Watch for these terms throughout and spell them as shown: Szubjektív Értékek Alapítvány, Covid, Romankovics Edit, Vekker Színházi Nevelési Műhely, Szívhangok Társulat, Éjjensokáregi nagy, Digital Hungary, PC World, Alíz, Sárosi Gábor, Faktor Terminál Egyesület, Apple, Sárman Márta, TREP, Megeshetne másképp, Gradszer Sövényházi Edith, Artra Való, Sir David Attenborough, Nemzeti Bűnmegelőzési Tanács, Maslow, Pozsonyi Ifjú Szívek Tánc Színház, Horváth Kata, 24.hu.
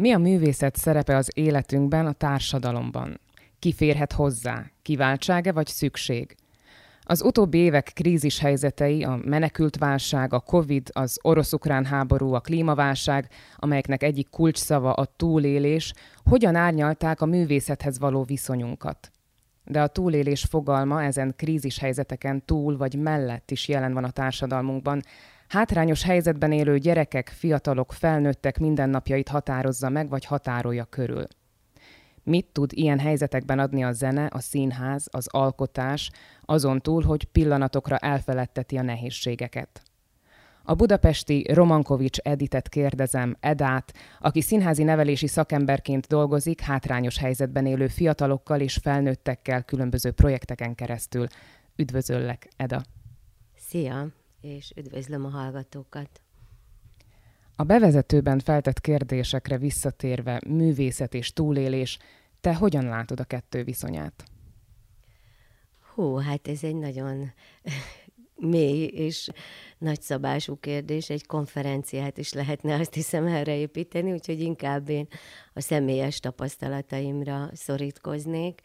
Mi a művészet szerepe az életünkben, a társadalomban? Ki férhet hozzá? Kiváltsága vagy szükség? Az utóbbi évek krízis helyzetei, a menekültválság, a Covid, az orosz-ukrán háború, a klímaválság, amelyeknek egyik kulcsszava a túlélés, hogyan árnyalták a művészethez való viszonyunkat? De a túlélés fogalma ezen krízis helyzeteken túl vagy mellett is jelen van a társadalmunkban. Hátrányos helyzetben élő gyerekek, fiatalok, felnőttek mindennapjait határozza meg vagy határolja körül. Mit tud ilyen helyzetekben adni a zene, a színház, az alkotás, azon túl, hogy pillanatokra elfeledteti a nehézségeket? A budapesti Romankovics Editet kérdezem, Edát, aki színházi nevelési szakemberként dolgozik hátrányos helyzetben élő fiatalokkal és felnőttekkel különböző projekteken keresztül. Üdvözöllek, Eda! Szia, és üdvözlöm a hallgatókat! A bevezetőben feltett kérdésekre visszatérve, művészet és túlélés, te hogyan látod a kettő viszonyát? Hát ez egy nagyon mély és nagyszabású kérdés, egy konferenciát is lehetne, azt hiszem, erre építeni, úgyhogy inkább én a személyes tapasztalataimra szorítkoznék.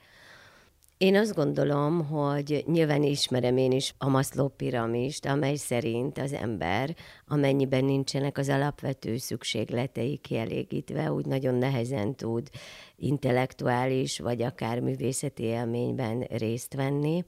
Én azt gondolom, hogy nyilván ismerem én is a Maslow piramist, amely szerint az ember, amennyiben nincsenek az alapvető szükségletei kielégítve, úgy nagyon nehezen tud intellektuális vagy akár művészeti élményben részt venni.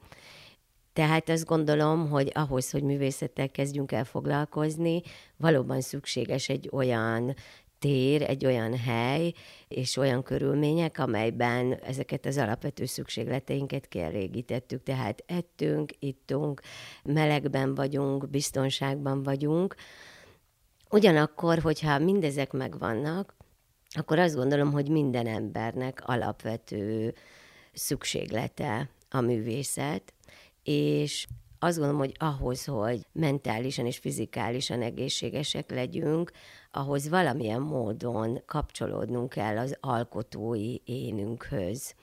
Tehát azt gondolom, hogy ahhoz, hogy művészettel kezdjünk el foglalkozni, valóban szükséges egy olyan tér, egy olyan hely és olyan körülmények, amelyben ezeket az alapvető szükségleteinket kielégítettük. Tehát ettünk, ittunk, melegben vagyunk, biztonságban vagyunk. Ugyanakkor, hogyha mindezek megvannak, akkor azt gondolom, hogy minden embernek alapvető szükséglete a művészet, és azt gondolom, hogy ahhoz, hogy mentálisan és fizikálisan egészségesek legyünk, ahhoz valamilyen módon kapcsolódnunk kell az alkotói énünkhöz,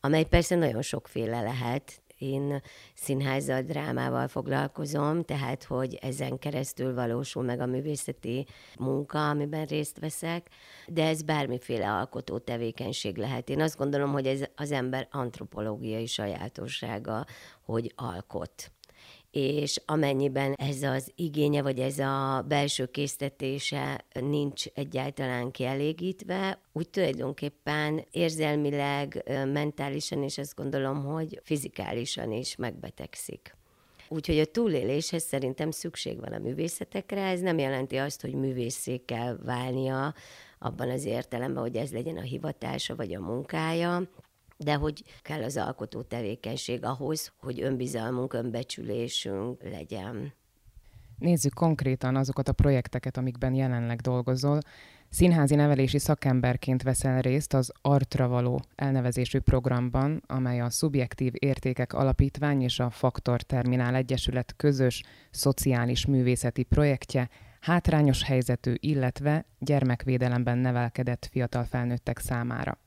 amely persze nagyon sokféle lehet. Én színházzal, drámával foglalkozom, tehát hogy ezen keresztül valósul meg a művészeti munka, amiben részt veszek, de ez bármiféle alkotó tevékenység lehet. Én azt gondolom, hogy ez az ember antropológiai sajátossága, hogy alkot. És amennyiben ez az igénye, vagy ez a belső késztetése nincs egyáltalán kielégítve, úgy tulajdonképpen érzelmileg, mentálisan, és azt gondolom, hogy fizikálisan is megbetegszik. Úgyhogy a túléléshez szerintem szükség van a művészetekre, ez nem jelenti azt, hogy művészé kell válnia abban az értelemben, hogy ez legyen a hivatása, vagy a munkája, de hogy kell az alkotó tevékenység ahhoz, hogy önbizalmunk, önbecsülésünk legyen. Nézzük konkrétan azokat a projekteket, amikben jelenleg dolgozol. Színházi nevelési szakemberként veszel részt az Artra Való elnevezésű programban, amely a Szubjektív Értékek Alapítvány és a Faktor Terminál Egyesület közös szociális művészeti projektje hátrányos helyzetű, illetve gyermekvédelemben nevelkedett fiatal felnőttek számára.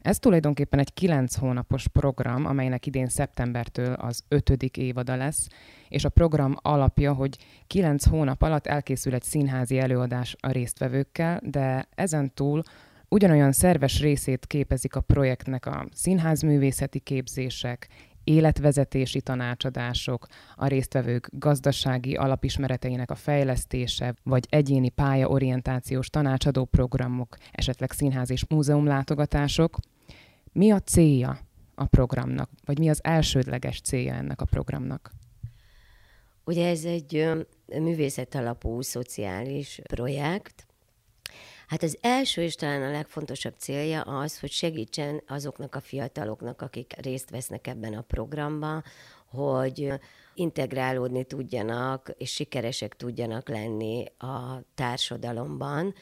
Ez tulajdonképpen egy 9 hónapos program, amelynek idén szeptembertől az 5. évada lesz, és a program alapja, hogy 9 hónap alatt elkészül egy színházi előadás a résztvevőkkel, de ezen túl ugyanolyan szerves részét képezik a projektnek a színházművészeti képzések, életvezetési tanácsadások, a résztvevők gazdasági alapismereteinek a fejlesztése, vagy egyéni pályaorientációs tanácsadó programok, esetleg színház és múzeumlátogatások. Mi a célja a programnak, vagy mi az elsődleges célja ennek a programnak? Ugye ez egy művészetalapú szociális projekt. Hát az első és talán a legfontosabb célja az, hogy segítsen azoknak a fiataloknak, akik részt vesznek ebben a programban, hogy integrálódni tudjanak, és sikeresek tudjanak lenni a társadalomban.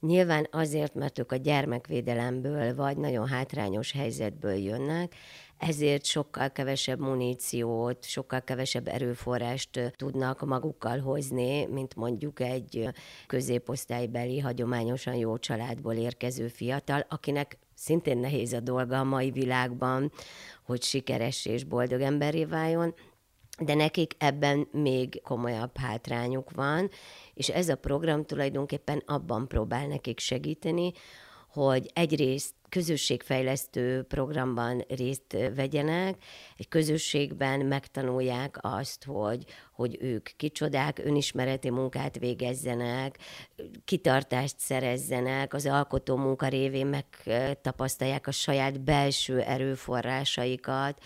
Nyilván azért, mert ők a gyermekvédelemből vagy nagyon hátrányos helyzetből jönnek, ezért sokkal kevesebb muníciót, sokkal kevesebb erőforrást tudnak magukkal hozni, mint mondjuk egy középosztálybeli, hagyományosan jó családból érkező fiatal, akinek szintén nehéz a dolga a mai világban, hogy sikeres és boldog emberré váljon, de nekik ebben még komolyabb hátrányuk van, és ez a program tulajdonképpen abban próbál nekik segíteni, hogy egyrészt közösségfejlesztő programban részt vegyenek, egy közösségben megtanulják azt, hogy ők kicsodák, önismereti munkát végezzenek, kitartást szerezzenek, az alkotó munka révén megtapasztalják a saját belső erőforrásaikat,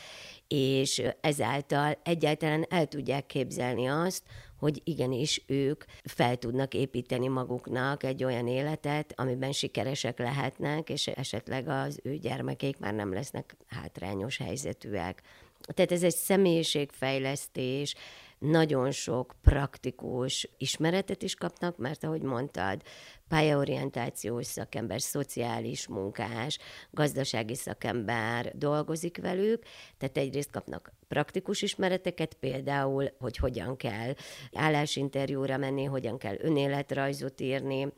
és ezáltal egyáltalán el tudják képzelni azt, hogy igenis ők fel tudnak építeni maguknak egy olyan életet, amiben sikeresek lehetnek, és esetleg az ő gyermekeik már nem lesznek hátrányos helyzetűek. Tehát ez egy személyiségfejlesztés, nagyon sok praktikus ismeretet is kapnak, mert ahogy mondtad, pályaorientációs szakember, szociális munkás, gazdasági szakember dolgozik velük, tehát egyrészt kapnak praktikus ismereteket, például, hogy hogyan kell állásinterjúra menni, hogyan kell önéletrajzot írni,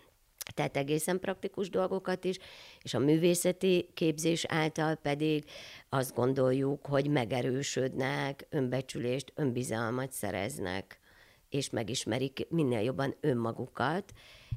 tehát egészen praktikus dolgokat is, és a művészeti képzés által pedig azt gondoljuk, hogy megerősödnek, önbecsülést, önbizalmat szereznek, és megismerik minél jobban önmagukat,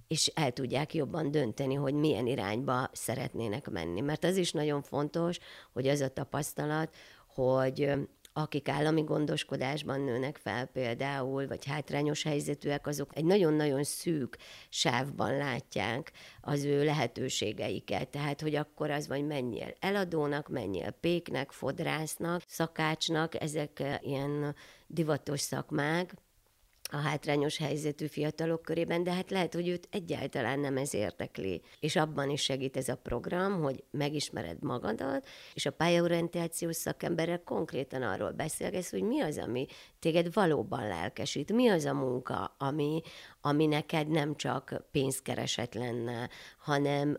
és el tudják jobban dönteni, hogy milyen irányba szeretnének menni. Mert az is nagyon fontos, hogy az a tapasztalat, hogy akik állami gondoskodásban nőnek fel például, vagy hátrányos helyzetűek, azok egy nagyon-nagyon szűk sávban látják az ő lehetőségeiket. Tehát, hogy akkor az vagy menjél eladónak, menjél péknek, fodrásznak, szakácsnak, ezek ilyen divatos szakmák a hátrányos helyzetű fiatalok körében, de hát lehet, hogy őt egyáltalán nem ez érdekli. És abban is segít ez a program, hogy megismered magadat, és a pályaorientációs szakemberrel konkrétan arról beszélgetsz, hogy mi az, ami téged valóban lelkesít, mi az a munka, ami neked nem csak pénzkereset lenne,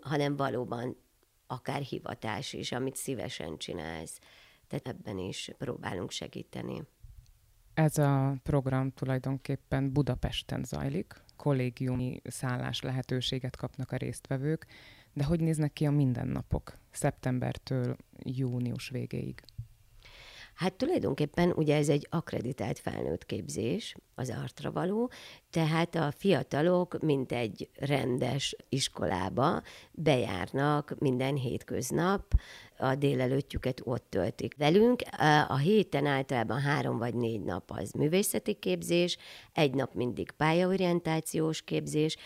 hanem valóban akár hivatás is, amit szívesen csinálsz. Tehát ebben is próbálunk segíteni. Ez a program tulajdonképpen Budapesten zajlik, kollégiumi szállás lehetőséget kapnak a résztvevők, de hogy néznek ki a mindennapok szeptembertől június végéig? Hát tulajdonképpen ugye ez egy akkreditált felnőtt képzés, az Artra Való, tehát a fiatalok mint egy rendes iskolába bejárnak minden hétköznap, a délelőttjüket ott töltik velünk. A héten általában 3 vagy 4 nap az művészeti képzés, egy nap mindig pályaorientációs képzés,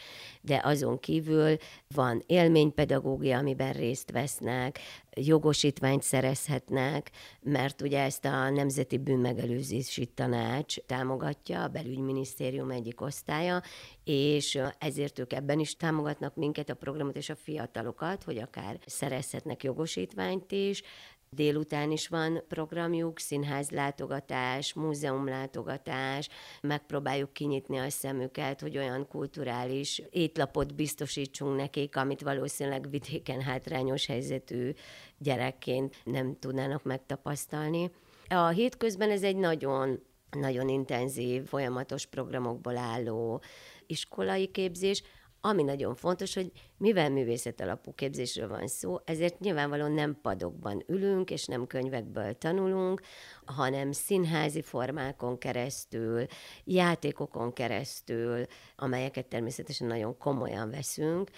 de azon kívül van élménypedagógia, amiben részt vesznek, jogosítványt szerezhetnek, mert ugye ezt a Nemzeti Bűnmegelőzési Tanács támogatja, a Belügyminisztérium egyik osztálya, és ezért ők ebben is támogatnak minket, a programot és a fiatalokat, hogy akár szerezhetnek jogosítványt is. Délután is van programjuk, színházlátogatás, múzeumlátogatás, megpróbáljuk kinyitni a szemüket, hogy olyan kulturális étlapot biztosítsunk nekik, amit valószínűleg vidéken hátrányos helyzetű gyerekként nem tudnának megtapasztalni. A hétközben ez egy nagyon intenzív, folyamatos programokból álló iskolai képzés, ami nagyon fontos, hogy mivel művészet alapú képzésről van szó, ezért nyilvánvalóan nem padokban ülünk, és nem könyvekből tanulunk, hanem színházi formákon keresztül, játékokon keresztül, amelyeket természetesen nagyon komolyan veszünk,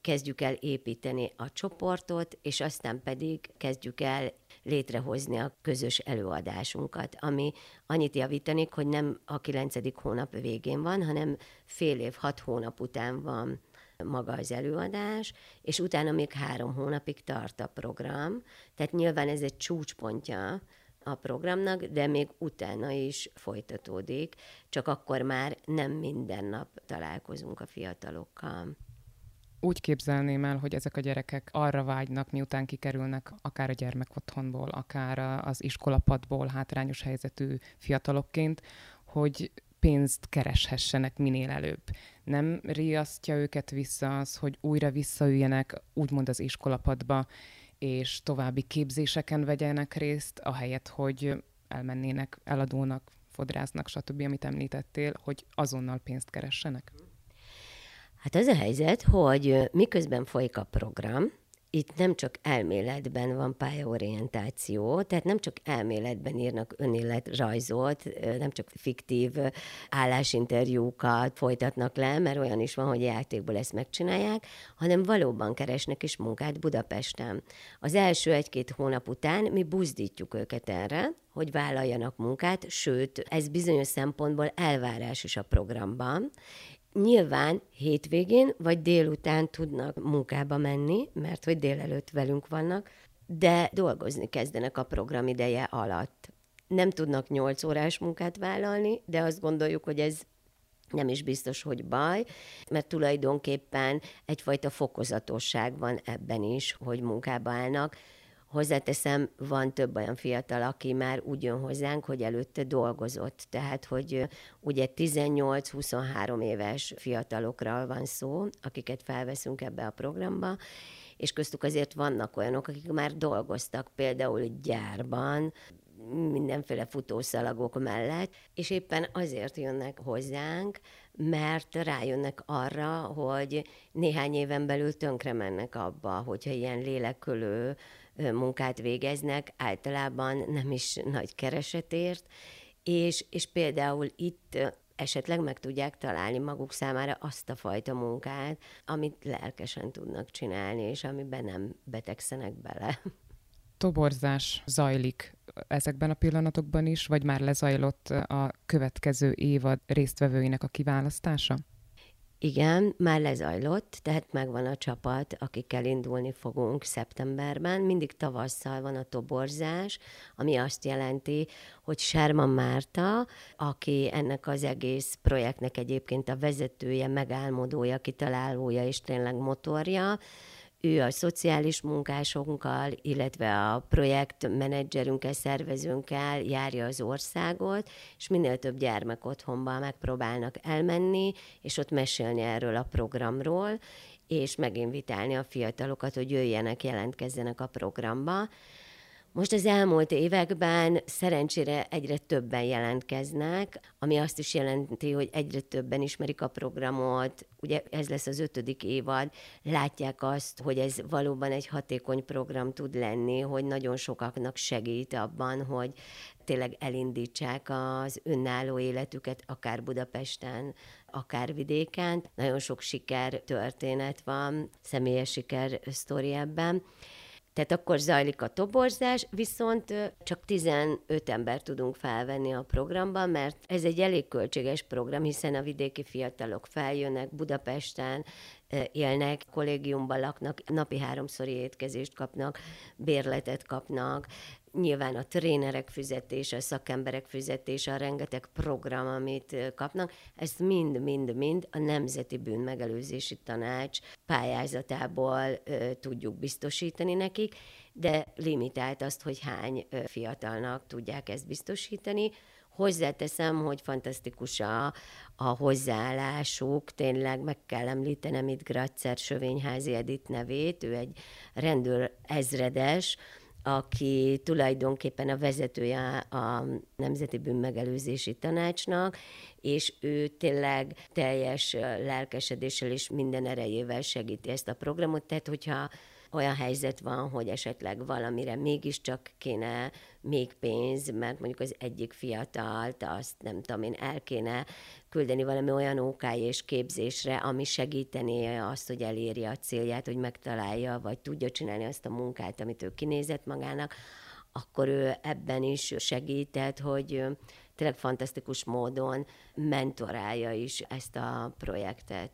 kezdjük el építeni a csoportot, és aztán pedig kezdjük el létrehozni a közös előadásunkat, ami annyit javítanék, hogy nem a 9. hónap végén van, hanem fél év, 6 hónap után van maga az előadás, és utána még 3 hónapig tart a program, tehát nyilván ez egy csúcspontja a programnak, de még utána is folytatódik, csak akkor már nem minden nap találkozunk a fiatalokkal. Úgy képzelném el, hogy ezek a gyerekek arra vágynak, miután kikerülnek akár a gyermekotthonból, akár az iskolapadból hátrányos helyzetű fiatalokként, hogy pénzt kereshessenek minél előbb. Nem riasztja őket vissza az, hogy újra visszaüljenek úgymond az iskolapadba, és további képzéseken vegyenek részt, ahelyett, hogy elmennének eladónak, fodrásznak, stb., amit említettél, hogy azonnal pénzt keressenek? Hát az a helyzet, hogy miközben folyik a program, itt nem csak elméletben van pályaorientáció, tehát nem csak elméletben írnak önéletrajzot, nem csak fiktív állásinterjúkat folytatnak le, mert olyan is van, hogy játékból ezt megcsinálják, hanem valóban keresnek is munkát Budapesten. Az első 1-2 hónap után mi buzdítjuk őket erre, hogy vállaljanak munkát, sőt, ez bizonyos szempontból elvárás is a programban. Nyilván hétvégén vagy délután tudnak munkába menni, mert hogy délelőtt velünk vannak, de dolgozni kezdenek a program ideje alatt. Nem tudnak 8 órás munkát vállalni, de azt gondoljuk, hogy ez nem is biztos, hogy baj, mert tulajdonképpen egyfajta fokozatosság van ebben is, hogy munkába állnak. Hozzáteszem, van több olyan fiatal, aki már úgy jön hozzánk, hogy előtte dolgozott. Tehát, hogy ugye 18-23 éves fiatalokra van szó, akiket felveszünk ebbe a programba, és köztük azért vannak olyanok, akik már dolgoztak például gyárban, mindenféle futószalagok mellett, és éppen azért jönnek hozzánk, mert rájönnek arra, hogy néhány éven belül tönkre mennek abba, hogyha ilyen lélekölő munkát végeznek, általában nem is nagy keresetért, és például itt esetleg meg tudják találni maguk számára azt a fajta munkát, amit lelkesen tudnak csinálni, és amiben nem betegszenek bele. Toborzás zajlik ezekben a pillanatokban is, vagy már lezajlott a következő évad résztvevőinek a kiválasztása? Igen, már lezajlott, tehát megvan a csapat, akikkel indulni fogunk szeptemberben. Mindig tavasszal van a toborzás, ami azt jelenti, hogy Sárman Márta, aki ennek az egész projektnek egyébként a vezetője, megálmodója, kitalálója és tényleg motorja, ő a szociális munkásunkkal, illetve a projektmenedzserünkkel, szervezőnkkel járja az országot, és minél több gyermekotthonba megpróbálnak elmenni, és ott mesélni erről a programról, és meginvitálni a fiatalokat, hogy jöjjenek, jelentkezzenek a programba. Most az elmúlt években szerencsére egyre többen jelentkeznek, ami azt is jelenti, hogy egyre többen ismerik a programot, ugye ez lesz az 5. évad, látják azt, hogy ez valóban egy hatékony program tud lenni, hogy nagyon sokaknak segít abban, hogy tényleg elindítsák az önálló életüket, akár Budapesten, akár vidéken. Nagyon sok sikertörténet van, személyes sikersztori ebben. Tehát akkor zajlik a toborzás, viszont csak 15 embert tudunk felvenni a programba, mert ez egy elég költséges program, hiszen a vidéki fiatalok feljönnek, Budapesten élnek, kollégiumban laknak, napi 3-szori étkezést kapnak, bérletet kapnak. Nyilván a trénerek fizetése, a szakemberek fizetése, a rengeteg program, amit kapnak, ez mind-mind-mind a Nemzeti Bűnmegelőzési Tanács pályázatából tudjuk biztosítani nekik, de limitált azt, hogy hány fiatalnak tudják ezt biztosítani. Hozzáteszem, hogy fantasztikus a hozzáállásuk, tényleg meg kell említenem itt Gradszer Sövényházi Edith nevét, ő egy rendőr ezredes, aki tulajdonképpen a vezetője a Nemzeti Bűnmegelőzési Tanácsnak, és ő tényleg teljes lelkesedéssel és minden erejével segíti ezt a programot, tehát hogyha olyan helyzet van, hogy esetleg valamire mégiscsak kéne még pénz, mert mondjuk az egyik fiatalt, azt nem tudom én, el kéne küldeni valami olyan okály és képzésre, ami segítené azt, hogy elérje a célját, hogy megtalálja, vagy tudja csinálni azt a munkát, amit ő kinézett magának, akkor ő ebben is segített, hogy tényleg fantasztikus módon mentorálja is ezt a projektet.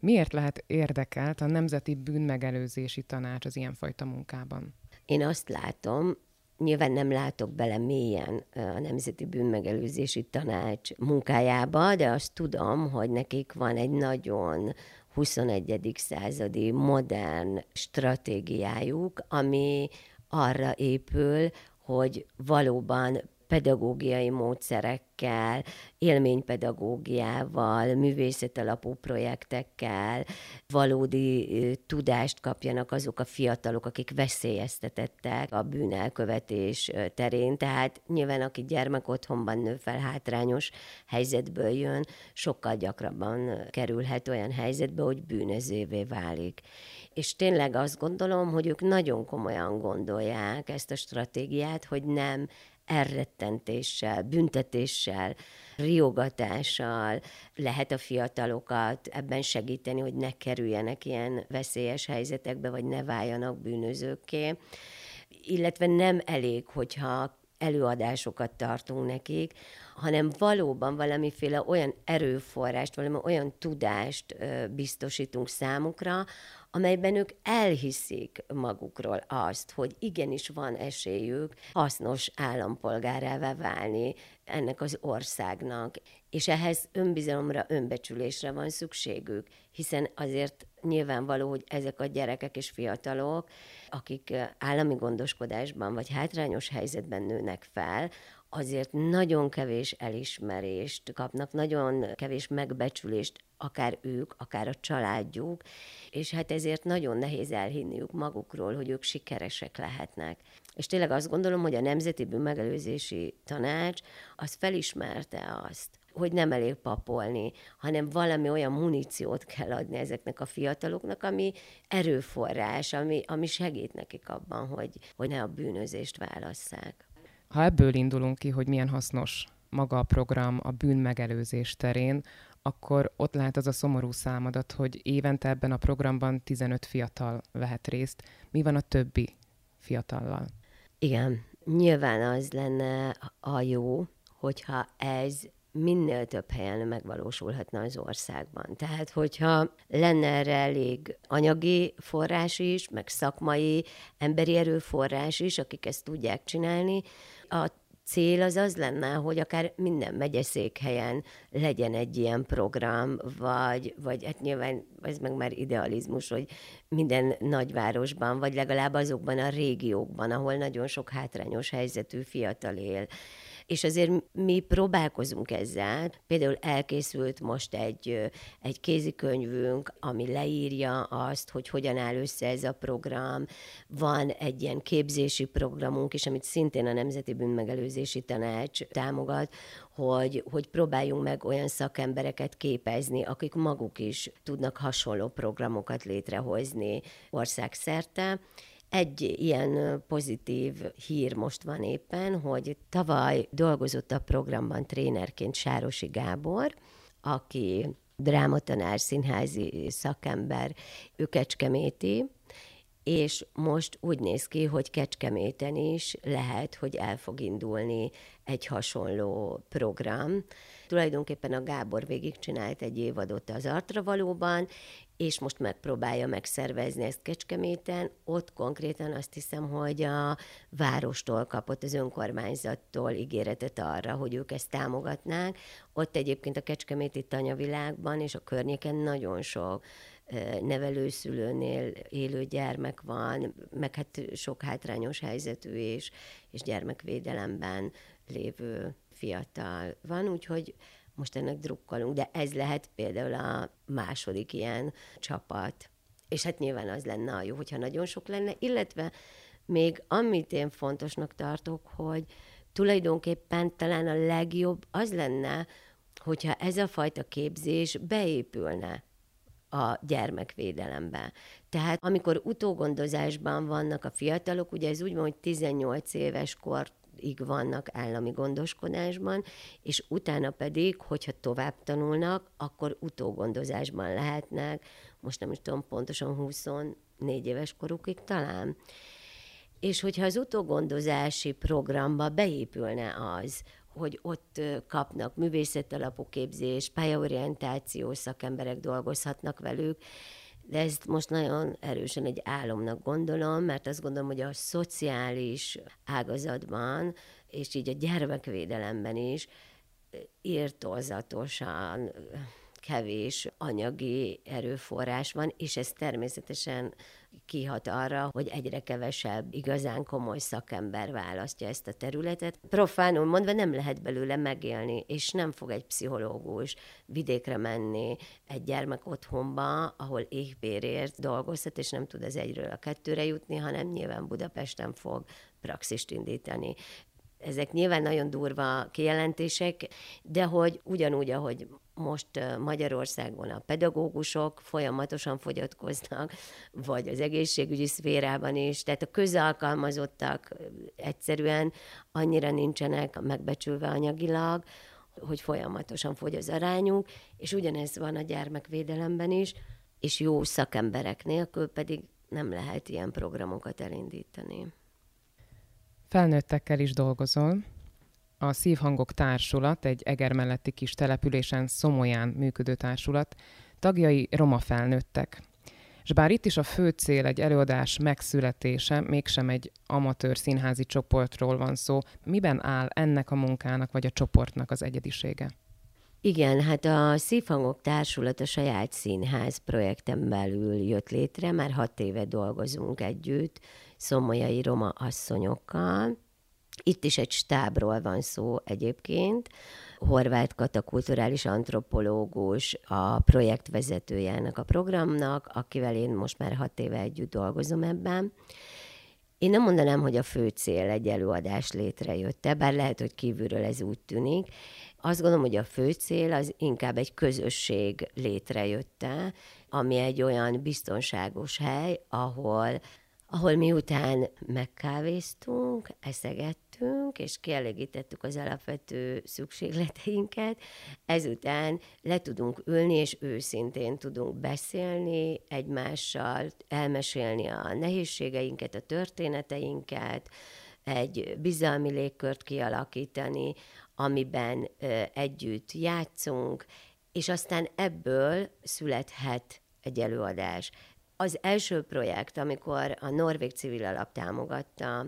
Miért lehet érdekelt a Nemzeti Bűnmegelőzési Tanács az ilyenfajta munkában? Én azt látom, nyilván nem látok bele mélyen a Nemzeti Bűnmegelőzési Tanács munkájába, de azt tudom, hogy nekik van egy nagyon 21. századi modern stratégiájuk, ami arra épül, hogy valóban pedagógiai módszerekkel, élménypedagógiával, művészetalapú projektekkel valódi tudást kapjanak azok a fiatalok, akik veszélyeztetettek a bűnelkövetés terén. Tehát nyilván, aki gyermekotthonban nő fel, hátrányos helyzetből jön, sokkal gyakrabban kerülhet olyan helyzetbe, hogy bűnözővé válik. És tényleg azt gondolom, hogy ők nagyon komolyan gondolják ezt a stratégiát, hogy nem elrettentéssel, büntetéssel, riogatással lehet a fiatalokat ebben segíteni, hogy ne kerüljenek ilyen veszélyes helyzetekbe, vagy ne váljanak bűnözőkké. Illetve nem elég, hogyha előadásokat tartunk nekik, hanem valóban valamiféle olyan erőforrást, valami olyan tudást biztosítunk számukra, amelyben ők elhiszik magukról azt, hogy igenis van esélyük hasznos állampolgárává válni ennek az országnak, és ehhez önbizalomra, önbecsülésre van szükségük, hiszen azért nyilvánvaló, hogy ezek a gyerekek és fiatalok, akik állami gondoskodásban vagy hátrányos helyzetben nőnek fel, azért nagyon kevés elismerést kapnak, nagyon kevés megbecsülést, akár ők, akár a családjuk, és hát ezért nagyon nehéz elhinniük magukról, hogy ők sikeresek lehetnek. És tényleg azt gondolom, hogy a Nemzeti Bűnmegelőzési Tanács az felismerte azt, hogy nem elég papolni, hanem valami olyan muníciót kell adni ezeknek a fiataloknak, ami erőforrás, ami segít nekik abban, hogy ne a bűnözést válasszák. Ha ebből indulunk ki, hogy milyen hasznos maga a program a bűnmegelőzés terén, akkor ott lehet az a szomorú számadat, hogy évente ebben a programban 15 fiatal vehet részt. Mi van a többi fiatallal? Igen, nyilván az lenne a jó, hogyha ez minél több helyen megvalósulhatna az országban. Tehát, hogyha lenne erre elég anyagi forrás is, meg szakmai, emberi erőforrás is, akik ezt tudják csinálni, a cél az lenne, hogy akár minden megyeszékhelyen legyen egy ilyen program, vagy hát nyilván ez meg már idealizmus, hogy minden nagyvárosban, vagy legalább azokban a régiókban, ahol nagyon sok hátrányos helyzetű fiatal él. És azért mi próbálkozunk ezzel. Például elkészült most egy kézikönyvünk, ami leírja azt, hogy hogyan áll össze ez a program. Van egy ilyen képzési programunk is, amit szintén a Nemzeti Bűnmegelőzési Tanács támogat, hogy próbáljunk meg olyan szakembereket képezni, akik maguk is tudnak hasonló programokat létrehozni országszerte. Egy ilyen pozitív hír most van éppen, hogy tavaly dolgozott a programban trénerként Sárosi Gábor, aki drámatanár, színházi szakember, ő kecskeméti, és most úgy néz ki, hogy Kecskeméten is lehet, hogy el fog indulni egy hasonló program. Tulajdonképpen a Gábor végigcsinált egy évadot az Artra Valóban, és most megpróbálja megszervezni ezt Kecskeméten. Ott konkrétan azt hiszem, hogy a várostól kapott, az önkormányzattól ígéretet arra, hogy ők ezt támogatnák. Ott egyébként a kecskeméti tanyavilágban és a környéken nagyon sok nevelőszülőnél élő gyermek van, meg hát sok hátrányos helyzetű és gyermekvédelemben lévő fiatal van, úgyhogy most ennek drukkolunk, de ez lehet például a második ilyen csapat. És hát nyilván az lenne a jó, hogyha nagyon sok lenne, illetve még amit én fontosnak tartok, hogy tulajdonképpen talán a legjobb az lenne, hogyha ez a fajta képzés beépülne a gyermekvédelemben. Tehát amikor utógondozásban vannak a fiatalok, ugye ez úgy van, hogy 18 éves korig vannak állami gondoskodásban, és utána pedig, hogyha tovább tanulnak, akkor utógondozásban lehetnek, most nem is tudom pontosan 24 éves korukig talán. És hogyha az utógondozási programba beépülne az, hogy ott kapnak művészetalapú képzés, pályaorientáció, szakemberek dolgozhatnak velük, de ezt most nagyon erősen egy álomnak gondolom, mert azt gondolom, hogy a szociális ágazatban, és így a gyermekvédelemben is irtózatosan kevés anyagi erőforrás van, és ez természetesen kihat arra, hogy egyre kevesebb igazán komoly szakember választja ezt a területet. Profánul mondva nem lehet belőle megélni, és nem fog egy pszichológus vidékre menni egy gyermek otthonba, ahol éhbérért dolgozhat, és nem tud az egyről a kettőre jutni, hanem nyilván Budapesten fog praxist indítani. Ezek nyilván nagyon durva kijelentések, de hogy ugyanúgy, ahogy most Magyarországon a pedagógusok folyamatosan fogyatkoznak, vagy az egészségügyi szférában is, tehát a közalkalmazottak egyszerűen annyira nincsenek megbecsülve anyagilag, hogy folyamatosan fogy az arányunk, és ugyanez van a gyermekvédelemben is, és jó szakemberek nélkül pedig nem lehet ilyen programokat elindítani. Felnőttekkel is dolgozol. A Szívhangok Társulat, egy Eger melletti kis településen, Szomolyán működő társulat, tagjai roma felnőttek. És bár itt is a fő cél egy előadás megszületése, mégsem egy amatőr színházi csoportról van szó. Miben áll ennek a munkának vagy a csoportnak az egyedisége? Igen, hát a Szívhangok Társulat a saját színház projekten belül jött létre, már 6 éve dolgozunk együtt szomolyai roma asszonyokkal. Itt is egy stábról van szó egyébként. Horváth Kata kulturális antropológus a projektvezetője ennek a programnak, akivel én most már 6 éve együtt dolgozom ebben. Én nem mondanám, hogy a fő cél egy előadás létrejött, bár lehet, hogy kívülről ez úgy tűnik. Azt gondolom, hogy a fő cél az inkább egy közösség létrejötte, ami egy olyan biztonságos hely, ahol miután megkávéztunk, eszegettünk, és kielégítettük az alapvető szükségleteinket, ezután le tudunk ülni, és őszintén tudunk beszélni egymással, elmesélni a nehézségeinket, a történeteinket, egy bizalmi légkört kialakítani, amiben együtt játszunk, és aztán ebből születhet egy előadás. Az első projekt, amikor a Norvég Civil Alap támogatta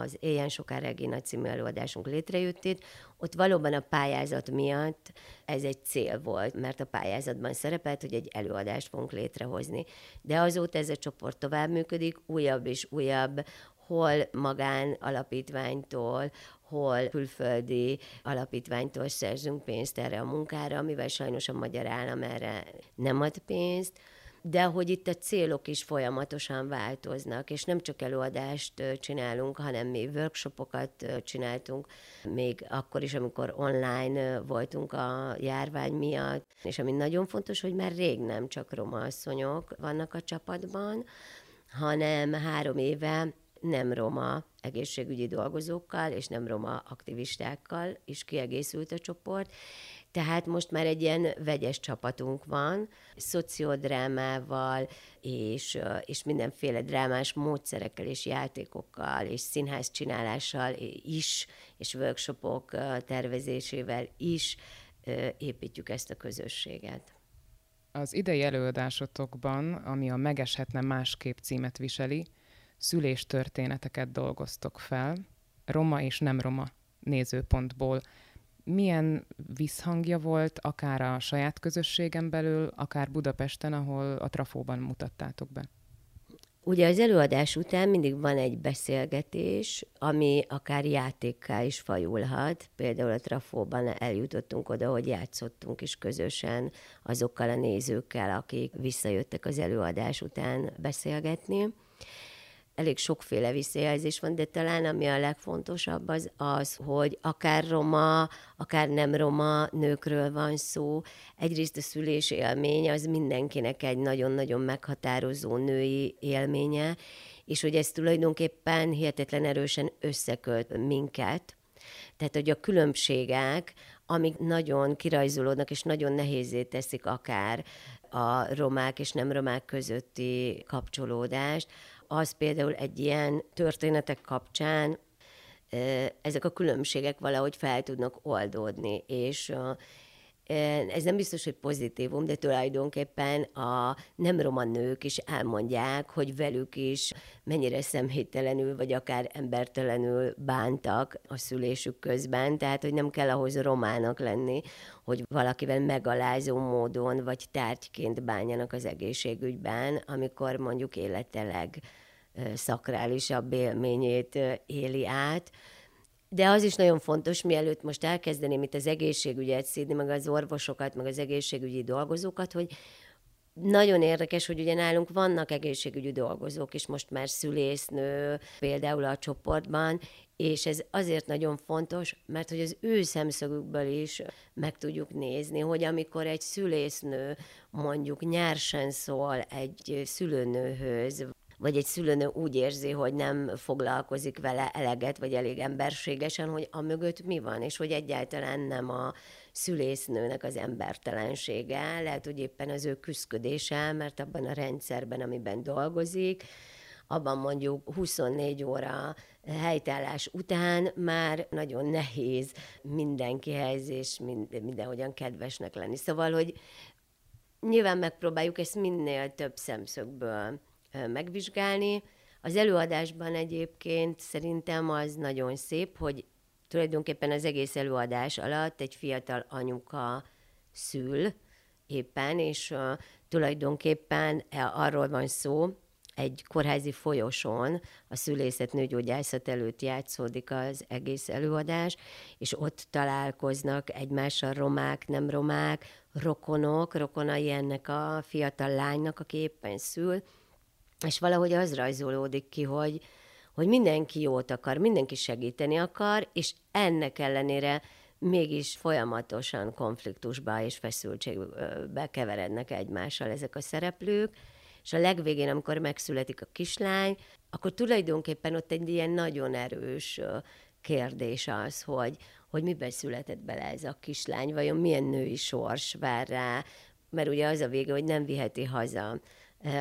az Éjjensokáregi Nagy című előadásunk létrejöttét, ott valóban a pályázat miatt ez egy cél volt, mert a pályázatban szerepelt, hogy egy előadást fogunk létrehozni. De azóta ez a csoport tovább működik, újabb és újabb, hol magán alapítványtól, hol külföldi alapítványtól szerzünk pénzt erre a munkára, amivel sajnos a magyar állam erre nem ad pénzt, de hogy itt a célok is folyamatosan változnak, és nem csak előadást csinálunk, hanem mi workshopokat csináltunk, még akkor is, amikor online voltunk a járvány miatt, és ami nagyon fontos, hogy már rég nem csak roma asszonyok vannak a csapatban, hanem 3 éve nem roma egészségügyi dolgozókkal és nem roma aktivistákkal is kiegészült a csoport. Tehát most már egy ilyen vegyes csapatunk van, szociodrámával és mindenféle drámás módszerekkel és játékokkal és színházcsinálással is, és workshopok tervezésével is építjük ezt a közösséget. Az idei előadásotokban, ami a Megeshetne másképp címet viseli, szüléstörténeteket dolgoztok fel, roma és nem roma nézőpontból. Milyen visszhangja volt akár a saját közösségen belül, akár Budapesten, ahol a Trafóban mutattátok be? Ugye az előadás után mindig van egy beszélgetés, ami akár játékká is fajulhat. Például a Trafóban eljutottunk oda, hogy játszottunk is közösen azokkal a nézőkkel, akik visszajöttek az előadás után beszélgetni. Elég sokféle visszajelzés van, de talán ami a legfontosabb az, hogy akár roma, akár nem roma nőkről van szó. Egyrészt a szülés élmény az mindenkinek egy nagyon-nagyon meghatározó női élménye, és hogy ez tulajdonképpen hihetetlen erősen összekölt minket. Tehát, hogy a különbségek, amik nagyon kirajzolódnak, és nagyon nehézzé teszik akár a romák és nem romák közötti kapcsolódást, az például egy ilyen történetek kapcsán ezek a különbségek valahogy fel tudnak oldódni, és ez nem biztos, hogy pozitívum, de tulajdonképpen a nem roma nők is elmondják, hogy velük is mennyire szemhéjtelenül, vagy akár embertelenül bántak a szülésük közben, tehát hogy nem kell ahhoz romának lenni, hogy valakivel megalázó módon, vagy tárgyként bánjanak az egészségügyben, amikor mondjuk élete legszakrálisabb élményét éli át. De az is nagyon fontos, mielőtt most elkezdeném itt az egészségügyet szídni, meg az orvosokat, meg az egészségügyi dolgozókat, hogy nagyon érdekes, hogy ugye nálunk vannak egészségügyi dolgozók is, most már szülésznő például a csoportban, és ez azért nagyon fontos, mert hogy az ő szemszögükből is meg tudjuk nézni, hogy amikor egy szülésznő mondjuk nyersen szól egy szülőnőhöz, vagy egy szülőnő úgy érzi, hogy nem foglalkozik vele eleget, vagy elég emberségesen, hogy amögött mi van, és hogy egyáltalán nem a szülésznőnek az embertelensége, lehet, hogy éppen az ő küszködése, mert abban a rendszerben, amiben dolgozik, abban mondjuk 24 óra helytállás után már nagyon nehéz mindenkihez és mindenhogyan kedvesnek lenni. Szóval, hogy nyilván megpróbáljuk ezt minél több szemszögből megvizsgálni. Az előadásban egyébként szerintem az nagyon szép, hogy tulajdonképpen az egész előadás alatt egy fiatal anyuka szül éppen, és tulajdonképpen arról van szó, egy kórházi folyosón a szülészet-nőgyógyászat előtt játszódik az egész előadás, és ott találkoznak egymással romák, nem romák, rokonok, rokonai ennek a fiatal lánynak, aki éppen szül, és valahogy az rajzolódik ki, hogy mindenki jót akar, mindenki segíteni akar, és ennek ellenére mégis folyamatosan konfliktusba és feszültségbe keverednek egymással ezek a szereplők, és a legvégén, amikor megszületik a kislány, akkor tulajdonképpen ott egy ilyen nagyon erős kérdés az, hogy miben született bele ez a kislány, vajon milyen női sors vár rá, mert ugye az a vége, hogy nem viheti haza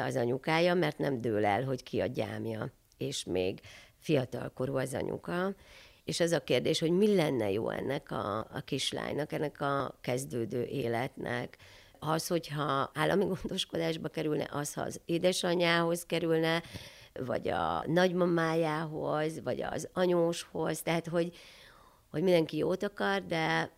az anyukája, mert nem dől el, hogy ki a gyámja, és még fiatalkorú az anyuka. És az a kérdés, hogy mi lenne jó ennek a kislánynak, ennek a kezdődő életnek. Az, hogyha állami gondoskodásba kerülne, az, ha az édesanyjához kerülne, vagy a nagymamájához, vagy az anyóshoz, tehát hogy mindenki jót akar, de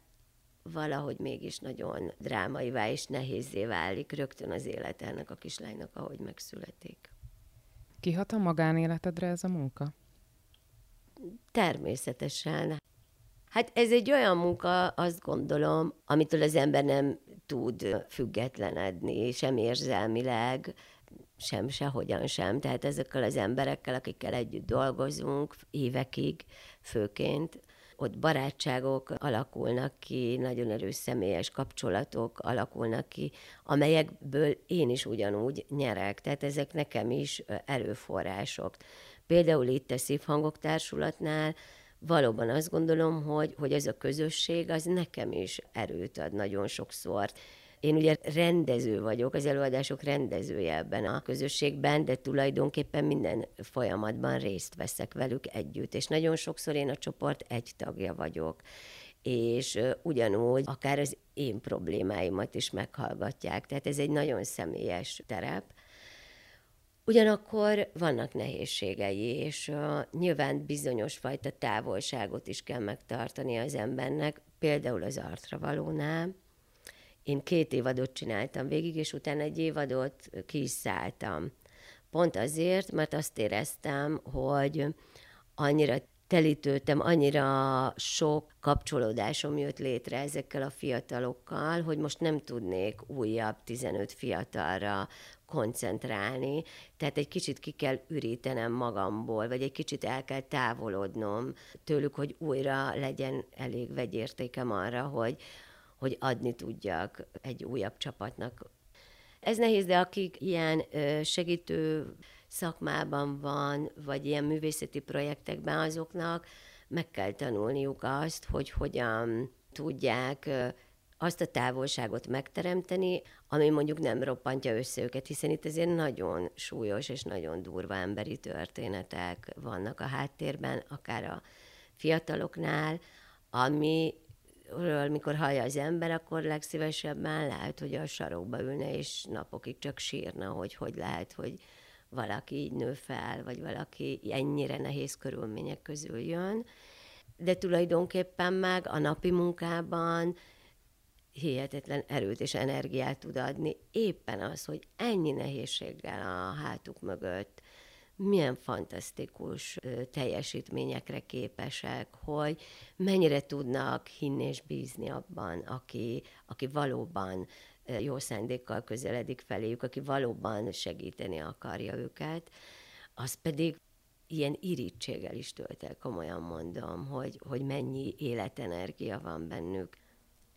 valahogy mégis nagyon drámaivá és nehézzé válik rögtön az élet ennek a kislánynak, ahogy megszületik. Kihat a magánéletedre ez a munka? Természetesen. Hát ez egy olyan munka, azt gondolom, amitől az ember nem tud függetlenedni, sem érzelmileg, sehogyan sem. Tehát ezekkel az emberekkel, akikkel együtt dolgozunk évekig főként, ott barátságok alakulnak ki, nagyon erős személyes kapcsolatok alakulnak ki, amelyekből én is ugyanúgy nyerek, tehát ezek nekem is erőforrások. Például itt a Szívhangok Társulatnál valóban azt gondolom, hogy ez a közösség az nekem is erőt ad nagyon sokszor. Én ugye rendező vagyok, az előadások rendezője ebben a közösségben, de tulajdonképpen minden folyamatban részt veszek velük együtt, és nagyon sokszor én a csoport egy tagja vagyok, és ugyanúgy akár az én problémáimat is meghallgatják, tehát ez egy nagyon személyes terep. Ugyanakkor vannak nehézségei, és nyilván bizonyos fajta távolságot is kell megtartani az embernek, például az Artra Valónál. Én 2 évadot csináltam végig, és utána egy évadot ki is szálltam. Pont azért, mert azt éreztem, hogy annyira telítődtem, annyira sok kapcsolódásom jött létre ezekkel a fiatalokkal, hogy most nem tudnék újabb 15 fiatalra koncentrálni. Tehát egy kicsit ki kell ürítenem magamból, vagy egy kicsit el kell távolodnom tőlük, hogy újra legyen elég vegyértékem arra, hogy adni tudjak egy újabb csapatnak. Ez nehéz, de akik ilyen segítő szakmában van, vagy ilyen művészeti projektekben, azoknak meg kell tanulniuk azt, hogy hogyan tudják azt a távolságot megteremteni, ami mondjuk nem roppantja össze őket, hiszen itt azért nagyon súlyos és nagyon durva emberi történetek vannak a háttérben, akár a fiataloknál, ami mikor hallja az ember, akkor legszívesebben lehet, hogy a sarokba ülne, és napokig csak sírna, hogy hogy lehet, hogy valaki így nő fel, vagy valaki ennyire nehéz körülmények közül jön. De tulajdonképpen meg a napi munkában hihetetlen erőt és energiát tud adni. Éppen az, hogy ennyi nehézséggel a hátuk mögött milyen fantasztikus teljesítményekre képesek, hogy mennyire tudnak hinni és bízni abban, aki valóban jó szándékkal közeledik feléjük, aki valóban segíteni akarja őket, az pedig ilyen irítséggel is tölt el, komolyan mondom, hogy mennyi életenergia van bennük.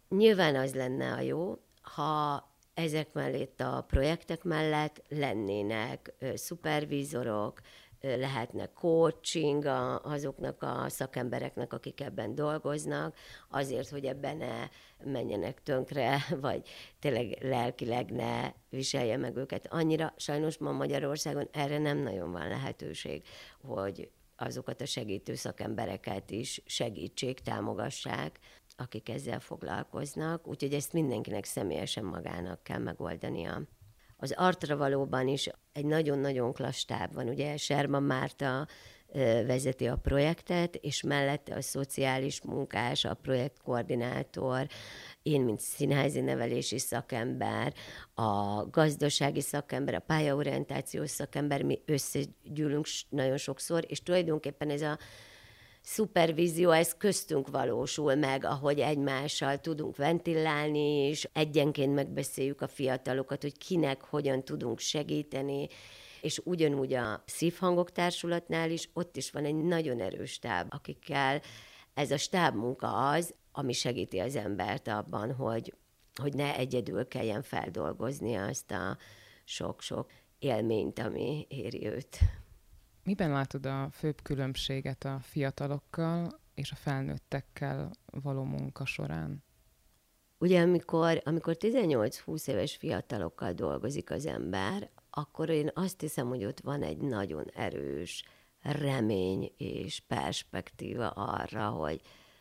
Nyilván az lenne a jó, ha ezek mellett a projektek mellett lennének szupervízorok, lehetne coaching azoknak a szakembereknek, akik ebben dolgoznak, azért, hogy ebben ne menjenek tönkre, vagy tényleg lelkileg ne viselje meg őket annyira. Sajnos ma Magyarországon erre nem nagyon van lehetőség, hogy azokat a segítő szakembereket is segítsék, támogassák, akik ezzel foglalkoznak, úgyhogy ezt mindenkinek személyesen magának kell megoldania. Az Artra Valóban is egy nagyon-nagyon klassz stáb van, ugye Sárman Márta vezeti a projektet, és mellette a szociális munkás, a projektkoordinátor, én, mint színházi nevelési szakember, a gazdasági szakember, a pályaorientációs szakember, mi összegyűlünk nagyon sokszor, és tulajdonképpen ez a szupervízió, ez köztünk valósul meg, ahogy egymással tudunk ventilálni, és egyenként megbeszéljük a fiatalokat, hogy kinek hogyan tudunk segíteni, és ugyanúgy a Szívhangok Társulatnál is, ott is van egy nagyon erős stáb, akikkel ez a stábmunka az, ami segíti az embert abban, hogy ne egyedül kelljen feldolgozni azt a sok-sok élményt, ami éri őt. Miben látod a főbb különbséget a fiatalokkal és a felnőttekkel való munka során? Ugye amikor 18-20 éves fiatalokkal dolgozik az ember, akkor én azt hiszem, hogy ott van egy nagyon erős remény és perspektíva arra,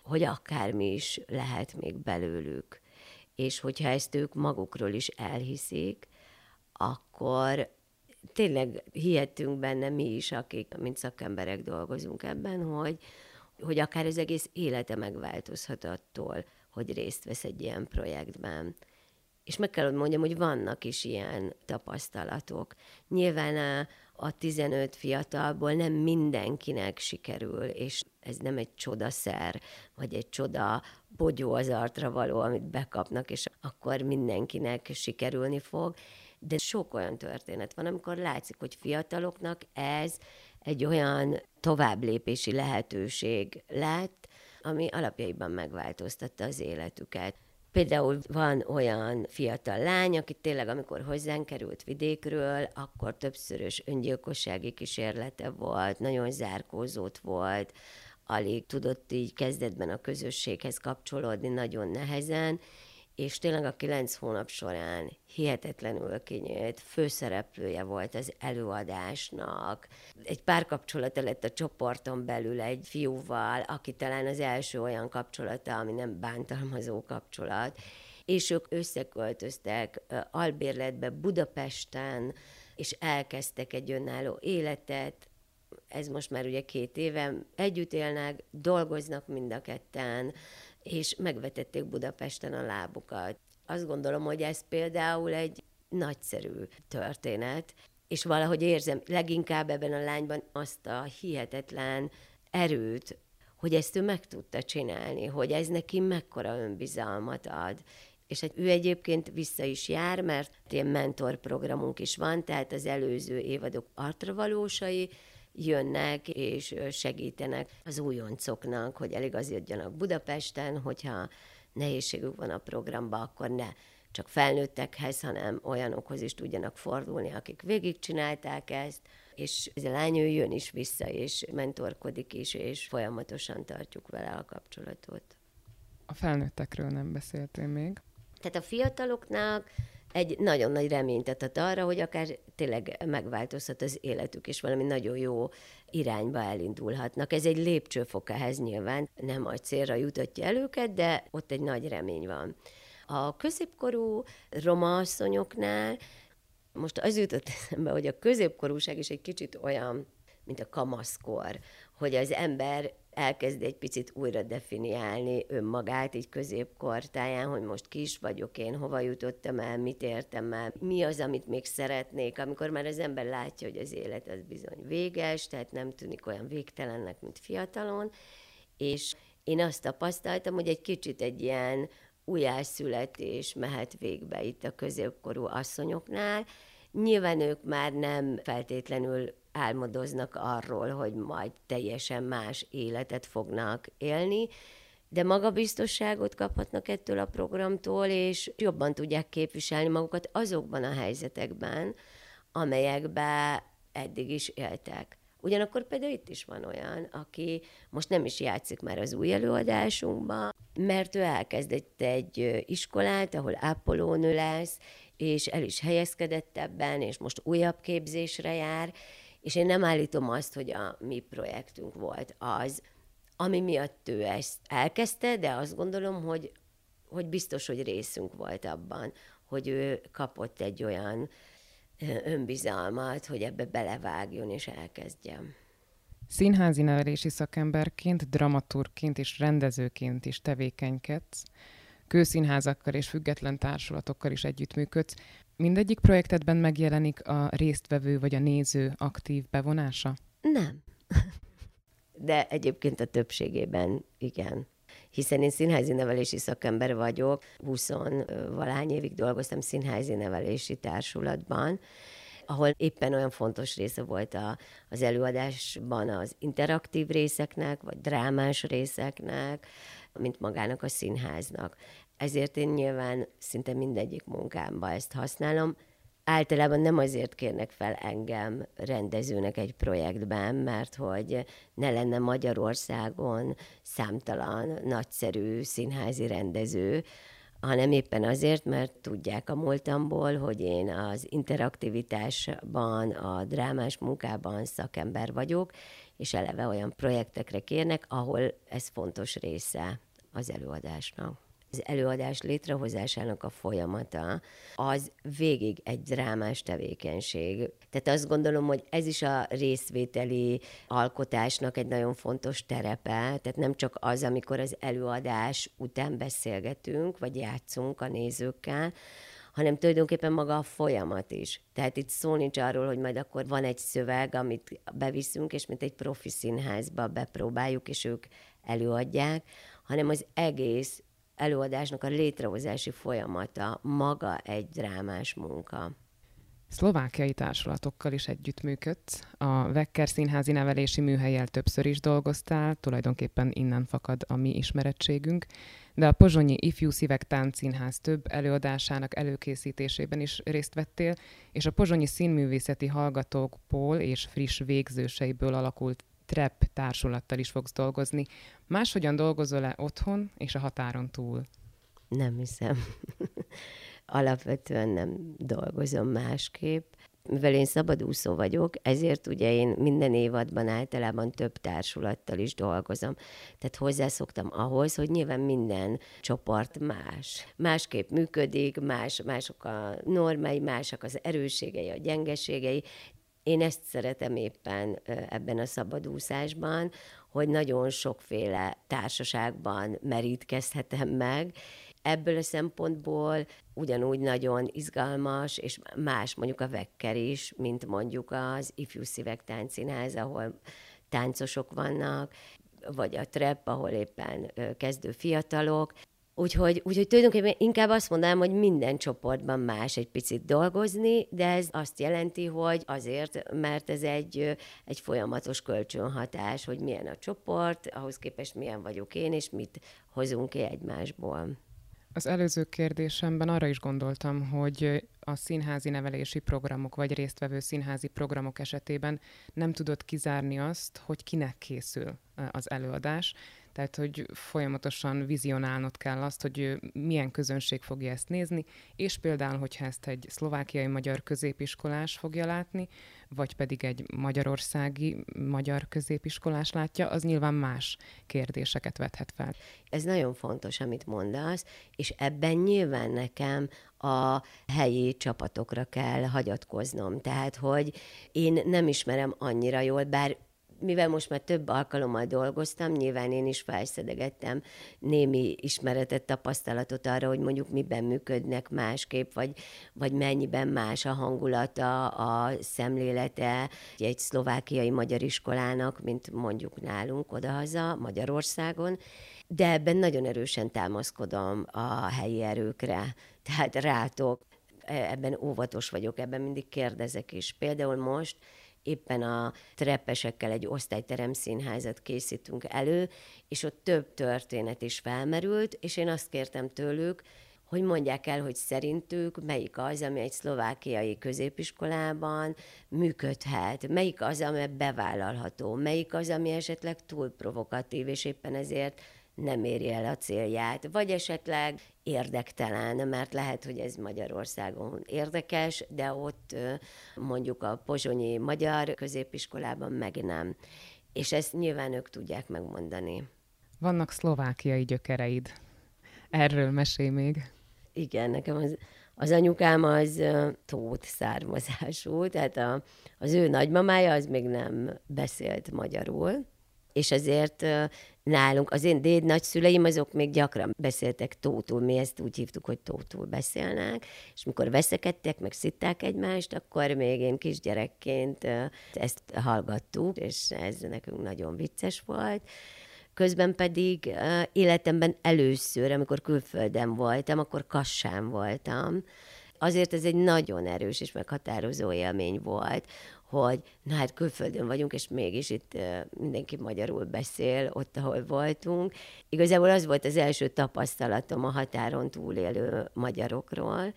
hogy akármi is lehet még belőlük. És hogyha ezt ők magukról is elhiszik, akkor tényleg hihetünk benne mi is, akik, mint szakemberek dolgozunk ebben, hogy akár az egész élete megváltozhat attól, hogy részt vesz egy ilyen projektben. És meg kell mondjam, hogy vannak is ilyen tapasztalatok. Nyilván a 15 fiatalból nem mindenkinek sikerül, és ez nem egy csodaszer, vagy egy csoda bogyó az Artra Való, amit bekapnak, és akkor mindenkinek sikerülni fog. De sok olyan történet van, amikor látszik, hogy fiataloknak ez egy olyan továbblépési lehetőség lett, ami alapjaiban megváltoztatta az életüket. Például van olyan fiatal lány, aki tényleg, amikor hozzánk került vidékről, akkor többszörös öngyilkossági kísérlete volt, nagyon zárkózott volt, alig tudott így kezdetben a közösséghez kapcsolódni, nagyon nehezen, és tényleg a 9 hónap során hihetetlenül kinyílt, főszereplője volt az előadásnak. Egy párkapcsolata lett a csoporton belül egy fiúval, aki talán az első olyan kapcsolata, ami nem bántalmazó kapcsolat, és ők összeköltöztek albérletbe Budapesten, és elkezdtek egy önálló életet. Ez most már ugye 2 éve, együtt élnek, dolgoznak mind a ketten, és megvetették Budapesten a lábukat. Azt gondolom, hogy ez például egy nagyszerű történet, és valahogy érzem leginkább ebben a lányban azt a hihetetlen erőt, hogy ezt ő meg tudta csinálni, hogy ez neki mekkora önbizalmat ad. És ő egyébként vissza is jár, mert ilyen mentorprogramunk is van, tehát az előző évadok artravalósai jönnek és segítenek az újoncoknak, hogy eligazodjanak Budapesten, hogyha nehézségük van a programban, akkor ne csak felnőttekhez, hanem olyanokhoz is tudjanak fordulni, akik végigcsinálták ezt, és ez a lány jön is vissza, és mentorkodik is, és folyamatosan tartjuk vele a kapcsolatot. A felnőttekről nem beszéltél még? Tehát a fiataloknak egy nagyon nagy reményt adhat arra, hogy akár tényleg megváltozhat az életük, és valami nagyon jó irányba elindulhatnak. Ez egy lépcsőfok ehhez nyilván, nem a célra jutatja el őket, de ott egy nagy remény van. A középkorú roma asszonyoknál most az jutott eszembe, hogy a középkorúság is egy kicsit olyan, mint a kamaszkor, hogy az ember elkezd egy picit újra definiálni önmagát így középkortáján, hogy most ki is vagyok én, hova jutottam el, mit értem el, mi az, amit még szeretnék, amikor már az ember látja, hogy az élet az bizony véges, tehát nem tűnik olyan végtelennek, mint fiatalon, és én azt tapasztaltam, hogy egy kicsit egy ilyen újjászületés mehet végbe itt a középkorú asszonyoknál. Nyilván ők már nem feltétlenül álmodoznak arról, hogy majd teljesen más életet fognak élni, de magabiztosságot kaphatnak ettől a programtól, és jobban tudják képviselni magukat azokban a helyzetekben, amelyekben eddig is éltek. Ugyanakkor például itt is van olyan, aki most nem is játszik már az új előadásunkban, mert ő elkezdett egy iskolát, ahol ápolónő lesz, és el is helyezkedett ebben, és most újabb képzésre jár, és én nem állítom azt, hogy a mi projektünk volt az, ami miatt ő ezt elkezdte, de azt gondolom, hogy biztos, hogy részünk volt abban, hogy ő kapott egy olyan önbizalmat, hogy ebbe belevágjon és elkezdjem. Színházi nevelési szakemberként, dramaturgként és rendezőként is tevékenykedsz, kőszínházakkal és független társulatokkal is együttműködsz. Mindegyik projektedben megjelenik a résztvevő vagy a néző aktív bevonása? Nem. De egyébként a többségében igen. Hiszen én színházi nevelési szakember vagyok, 20-valahány évig dolgoztam színházi nevelési társulatban, ahol éppen olyan fontos része volt az előadásban az interaktív részeknek, vagy drámás részeknek, mint magának a színháznak. Ezért én nyilván szinte mindegyik munkámban ezt használom. Általában nem azért kérnek fel engem rendezőnek egy projektben, mert hogy ne lenne Magyarországon számtalan, nagyszerű színházi rendező, hanem éppen azért, mert tudják a múltamból, hogy én az interaktivitásban, a drámás munkában szakember vagyok, és eleve olyan projektekre kérnek, ahol ez fontos része az előadásnak. Az előadás létrehozásának a folyamata az végig egy drámás tevékenység. Tehát azt gondolom, hogy ez is a részvételi alkotásnak egy nagyon fontos terepe, tehát nem csak az, amikor az előadás után beszélgetünk, vagy játszunk a nézőkkel, hanem tulajdonképpen maga a folyamat is. Tehát itt szó nincs arról, hogy majd akkor van egy szöveg, amit beviszünk, és mint egy profi színházba bepróbáljuk, és ők előadják, hanem az egész előadásnak a létrehozási folyamata, maga egy drámás munka. Szlovákiai társulatokkal is együttműködsz. A Vekker Színházi Nevelési Műhellyel többször is dolgoztál, tulajdonképpen innen fakad a mi ismerettségünk, de a Pozsonyi Ifjú Szívek Tánc Színház több előadásának előkészítésében is részt vettél, és a pozsonyi színművészeti hallgatókból és friss végzőseiből alakult TREP társulattal is fogsz dolgozni. Máshogyan dolgozol-e otthon és a határon túl? Nem hiszem. Alapvetően nem dolgozom másképp. Mivel én szabadúszó vagyok, ezért ugye én minden évadban általában több társulattal is dolgozom. Tehát hozzászoktam ahhoz, hogy nyilván minden csoport más. Másképp működik, mások a normái, mások az erősségei, a gyengeségei. Én ezt szeretem éppen ebben a szabadúszásban, hogy nagyon sokféle társaságban merítkezhetem meg. Ebből a szempontból ugyanúgy nagyon izgalmas, és más mondjuk a Vekker is, mint mondjuk az Ifjú Szívek Tánc Színház, ahol táncosok vannak, vagy a TREP, ahol éppen kezdő fiatalok. Úgyhogy tulajdonképpen inkább azt mondanám, hogy minden csoportban más egy picit dolgozni, de ez azt jelenti, hogy azért, mert ez egy folyamatos kölcsönhatás, hogy milyen a csoport, ahhoz képest milyen vagyok én, és mit hozunk ki egymásból. Az előző kérdésemben arra is gondoltam, hogy a színházi nevelési programok, vagy résztvevő színházi programok esetében nem tudod kizárni azt, hogy kinek készül az előadás. Tehát, hogy folyamatosan vizionálnod kell azt, hogy milyen közönség fogja ezt nézni, és például, hogyha ezt egy szlovákiai magyar középiskolás fogja látni, vagy pedig egy magyarországi magyar középiskolás látja, az nyilván más kérdéseket vethet fel. Ez nagyon fontos, amit mondasz, és ebben nyilván nekem a helyi csapatokra kell hagyatkoznom. Tehát, hogy én nem ismerem annyira jól, bár mivel most már több alkalommal dolgoztam, nyilván én is felszedegettem némi ismeretet, tapasztalatot arra, hogy mondjuk miben működnek másképp, vagy mennyiben más a hangulata, a szemlélete egy szlovákiai magyar iskolának, mint mondjuk nálunk odahaza, Magyarországon. De ebben nagyon erősen támaszkodom a helyi erőkre, tehát rátok. Ebben óvatos vagyok, ebben mindig kérdezek is. Például most éppen a trepesekkel egy osztályterem színházat készítünk elő, és ott több történet is felmerült, és én azt kértem tőlük, hogy mondják el, hogy szerintük melyik az, ami egy szlovákiai középiskolában működhet, melyik az, ami bevállalható, melyik az, ami esetleg túl provokatív, és éppen ezért nem éri el a célját, vagy esetleg érdektelen, mert lehet, hogy ez Magyarországon érdekes, de ott mondjuk a pozsonyi magyar középiskolában meg nem. És ezt nyilván ők tudják megmondani. Vannak szlovákiai gyökereid. Erről mesélj még. Igen, nekem az anyukám az tót származású, tehát az ő nagymamája az még nem beszélt magyarul, és ezért nálunk az én dédnagyszüleim azok még gyakran beszéltek tótul, mi ezt úgy hívtuk, hogy tótul beszélnek, és mikor veszekedtek, meg szitták egymást, akkor még én kisgyerekként ezt hallgattuk, és ez nekünk nagyon vicces volt. Közben pedig életemben először, amikor külföldön voltam, akkor Kassán voltam. Azért ez egy nagyon erős és meghatározó élmény volt, hogy na hát külföldön vagyunk, és mégis itt mindenki magyarul beszél, ott, ahol voltunk. Igazából az volt az első tapasztalatom a határon túlélő magyarokról,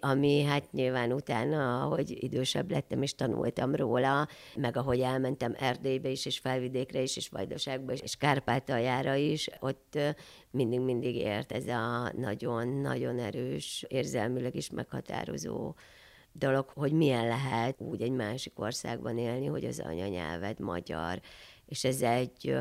ami hát nyilván utána, ahogy idősebb lettem, és tanultam róla, meg ahogy elmentem Erdélybe is, és Felvidékre is, és Vajdaságba is, és Kárpátaljára is, ott mindig ért ez a nagyon-nagyon erős, érzelmileg is meghatározó dolog, hogy milyen lehet úgy egy másik országban élni, hogy az anyanyelved magyar. És ez egy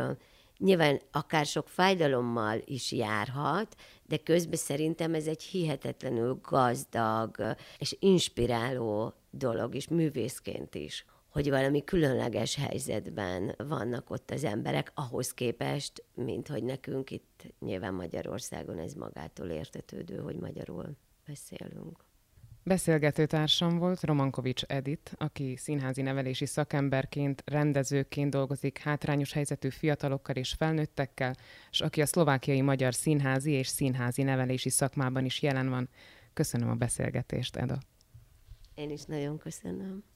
nyilván akár sok fájdalommal is járhat, de közben szerintem ez egy hihetetlenül gazdag és inspiráló dolog, és művészként is, hogy valami különleges helyzetben vannak ott az emberek, ahhoz képest, mint hogy nekünk itt nyilván Magyarországon ez magától értetődő, hogy magyarul beszélünk. Beszélgető társam volt Romankovics Edit, aki színházi nevelési szakemberként, rendezőként dolgozik hátrányos helyzetű fiatalokkal és felnőttekkel, és aki a szlovákiai magyar színházi és színházi nevelési szakmában is jelen van. Köszönöm a beszélgetést, Eda. Én is nagyon köszönöm.